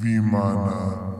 Vimana.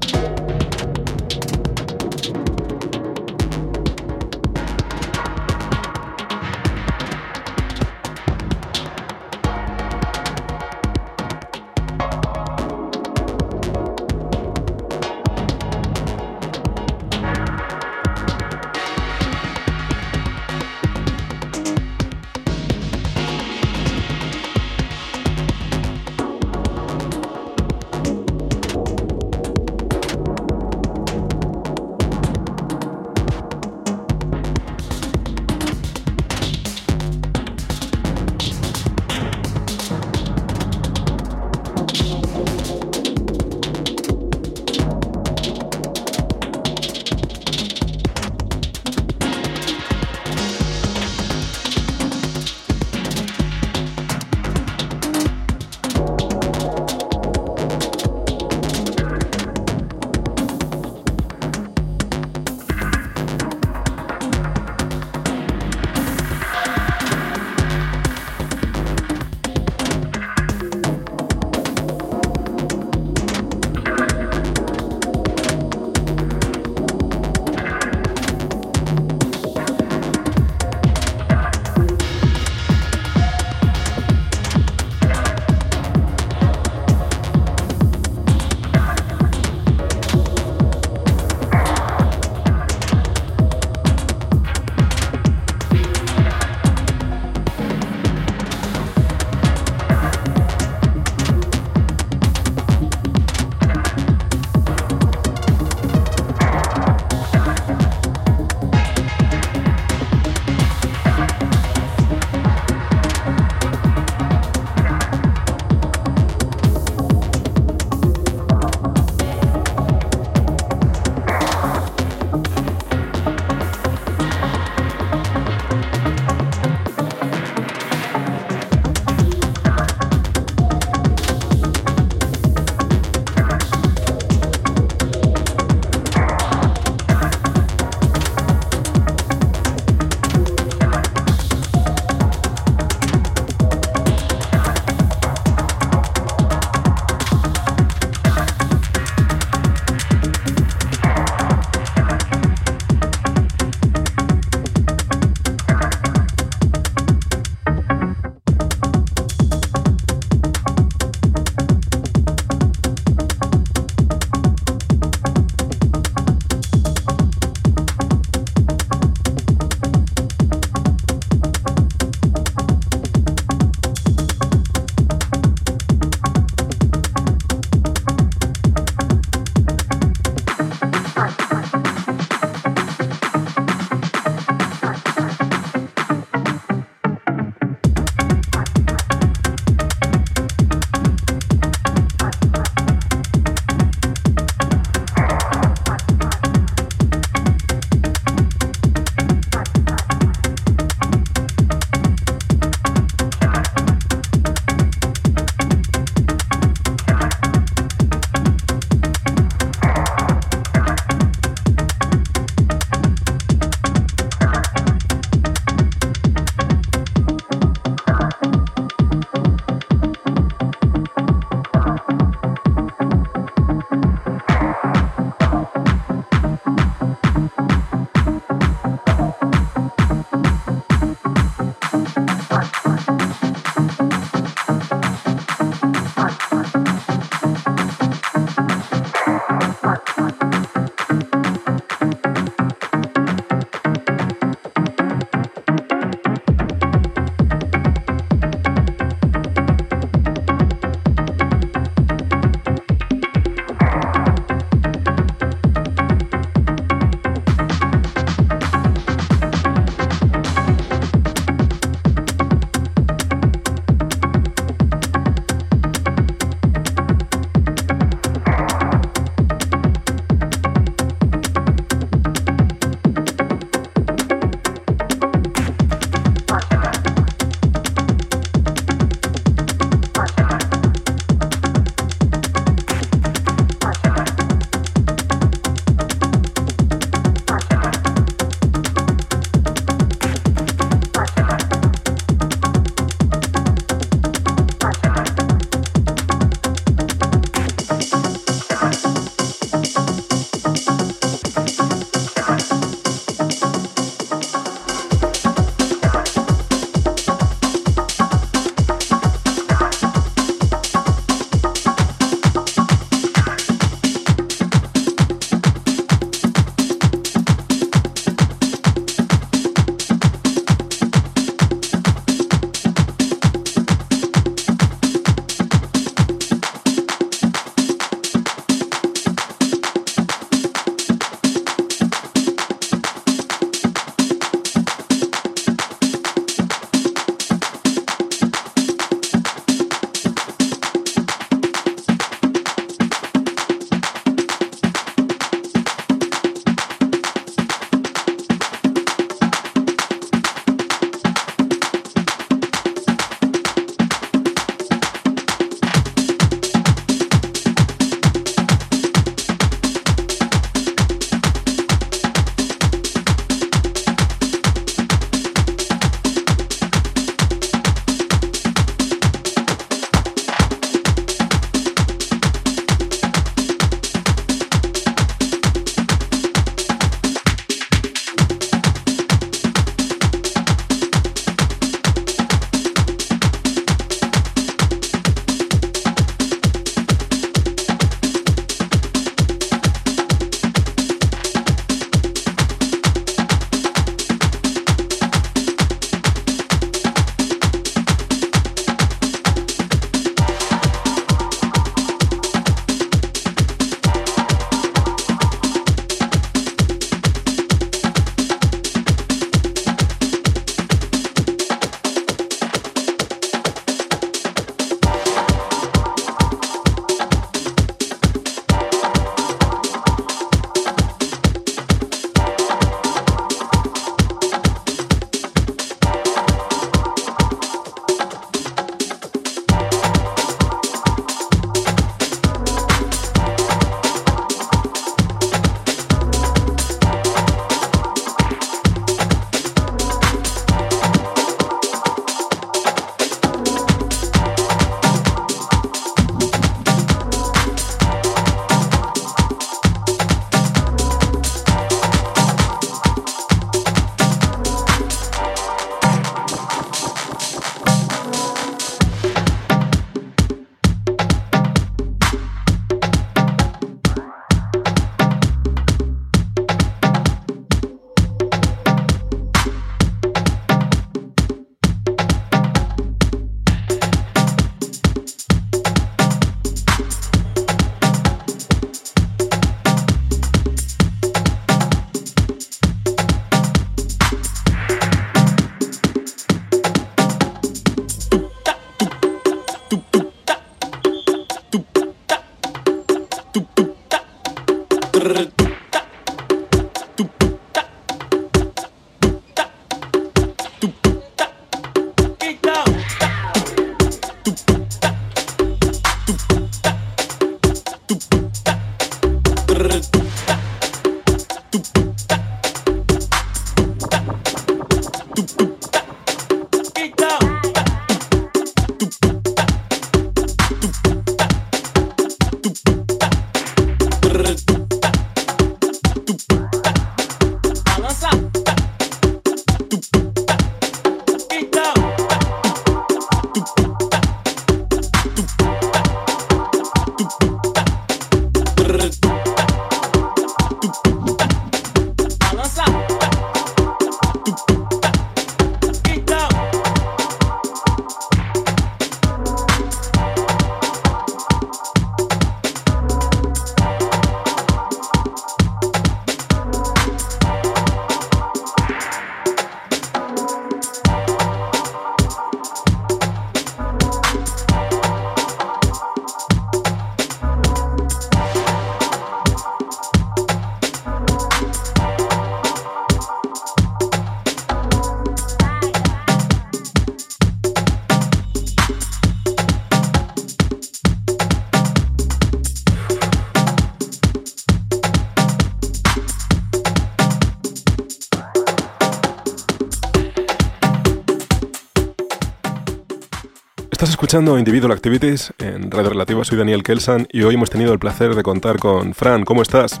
Estás escuchando Individual Activities en Radio Relativa. Soy Daniel Kelsan y hoy hemos tenido el placer de contar con Phran. ¿Cómo estás?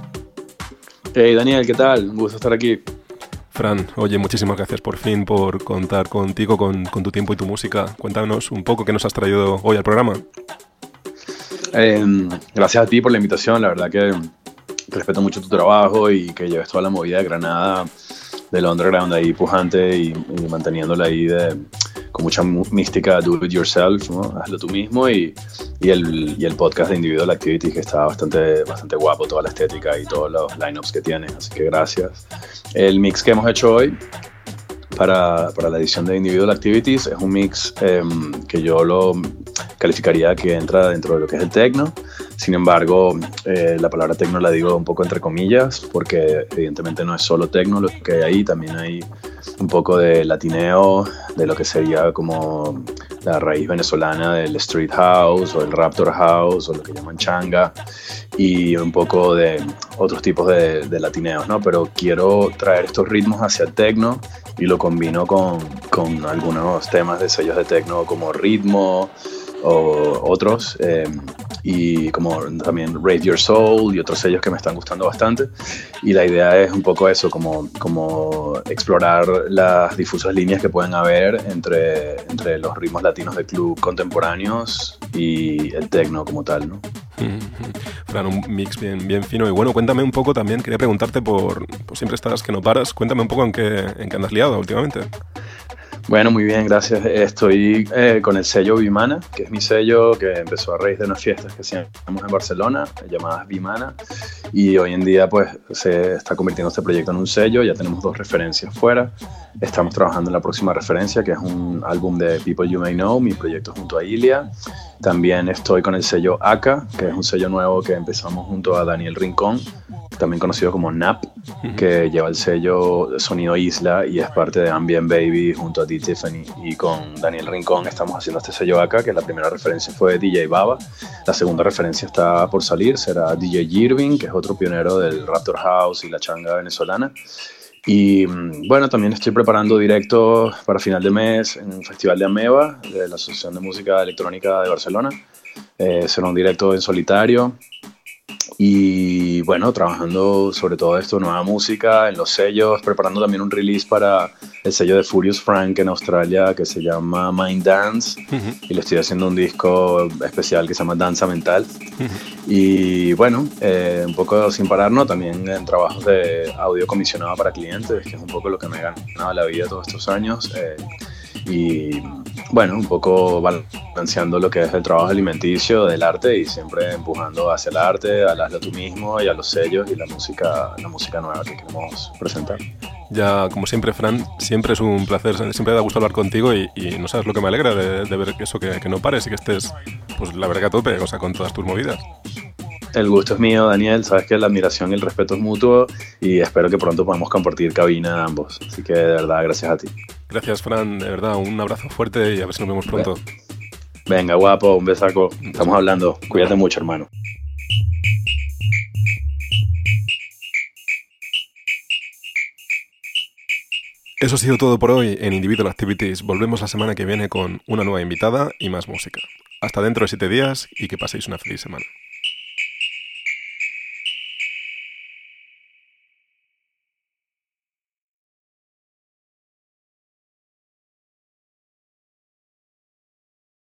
Hey Daniel, ¿qué tal? Un gusto estar aquí. Phran, oye, muchísimas gracias por fin por contar contigo, con tu tiempo y tu música. Cuéntanos un poco qué nos has traído hoy al programa. Gracias a ti por la invitación. La verdad que respeto mucho tu trabajo y que lleves toda la movida de Granada, del underground ahí pujante y manteniéndola ahí con mucha mística do it yourself, ¿no? Hazlo tú mismo y el podcast de Individual Activities, que está bastante guapo, toda la estética y todos los lineups que tienes, así que gracias. El mix que hemos hecho hoy para la edición de Individual Activities es un mix que yo lo calificaría que entra dentro de lo que es el techno. Sin embargo, la palabra techno la digo un poco entre comillas, porque evidentemente no es solo techno lo que hay ahí, también hay un poco de latineo, de lo que sería como la raíz venezolana del street house o el raptor house o lo que llaman changa, y un poco de otros tipos de latineos, ¿no? Pero quiero traer estos ritmos hacia el techno y lo combino con algunos temas de sellos de techno como Ritmo o otros, y como también Rave Your Soul y otros sellos que me están gustando bastante. Y la idea es un poco eso, como explorar las difusas líneas que pueden haber entre los ritmos latinos de club contemporáneos y el techno como tal, ¿no? Phran, un mix bien fino. Y bueno, cuéntame un poco también, quería preguntarte por siempre estás que no paras, cuéntame un poco en qué andas liado últimamente. Bueno, muy bien, gracias. Estoy con el sello Vimana, que es mi sello, que empezó a raíz de unas fiestas que hacíamos en Barcelona, llamadas Vimana, y hoy en día pues se está convirtiendo este proyecto en un sello. Ya tenemos 2 referencias fuera, estamos trabajando en la próxima referencia, que es un álbum de People You May Know, mi proyecto junto a Ilya. También estoy con el sello Aka, que es un sello nuevo que empezamos junto a Daniel Rincón, también conocido como NAP, que lleva el sello Sonido Isla y es parte de Ambient Baby junto a Tiffany, y con Daniel Rincón estamos haciendo este sello acá, que la primera referencia fue DJ Baba, la segunda referencia está por salir, será DJ Irving, que es otro pionero del raptor house y la changa venezolana. Y bueno, también estoy preparando directos para final de mes en un festival de Ameba, de la Asociación de Música Electrónica de Barcelona. Será un directo en solitario. Y bueno, trabajando sobre todo esto, nueva música, en los sellos, preparando también un release para el sello de Furious Frank en Australia, que se llama Mind Dance, y le estoy haciendo un disco especial que se llama Danza Mental. Y bueno, un poco sin pararnos, también en trabajos de audio comisionado para clientes, que es un poco lo que me ha ganado la vida todos estos años. Y bueno, un poco balanceando lo que es el trabajo alimenticio del arte y siempre empujando hacia el arte, al hazlo tú mismo y a los sellos y la música nueva que queremos presentar. Ya, como siempre, Phran, siempre es un placer, siempre da gusto hablar contigo y no sabes lo que me alegra de ver eso, que no pares y que estés, pues la verdad, a tope, o sea, con todas tus movidas. El gusto es mío, Daniel, sabes que la admiración y el respeto es mutuo y espero que pronto podamos compartir cabina ambos, así que de verdad, gracias a ti. Gracias, Phran, de verdad, un abrazo fuerte y a ver si nos vemos pronto. Venga, guapo, un besaco, estamos hablando, cuídate mucho, hermano. Eso ha sido todo por hoy en Individual Activities. Volvemos la semana que viene con una nueva invitada y más música. Hasta dentro de 7 días y que paséis una feliz semana.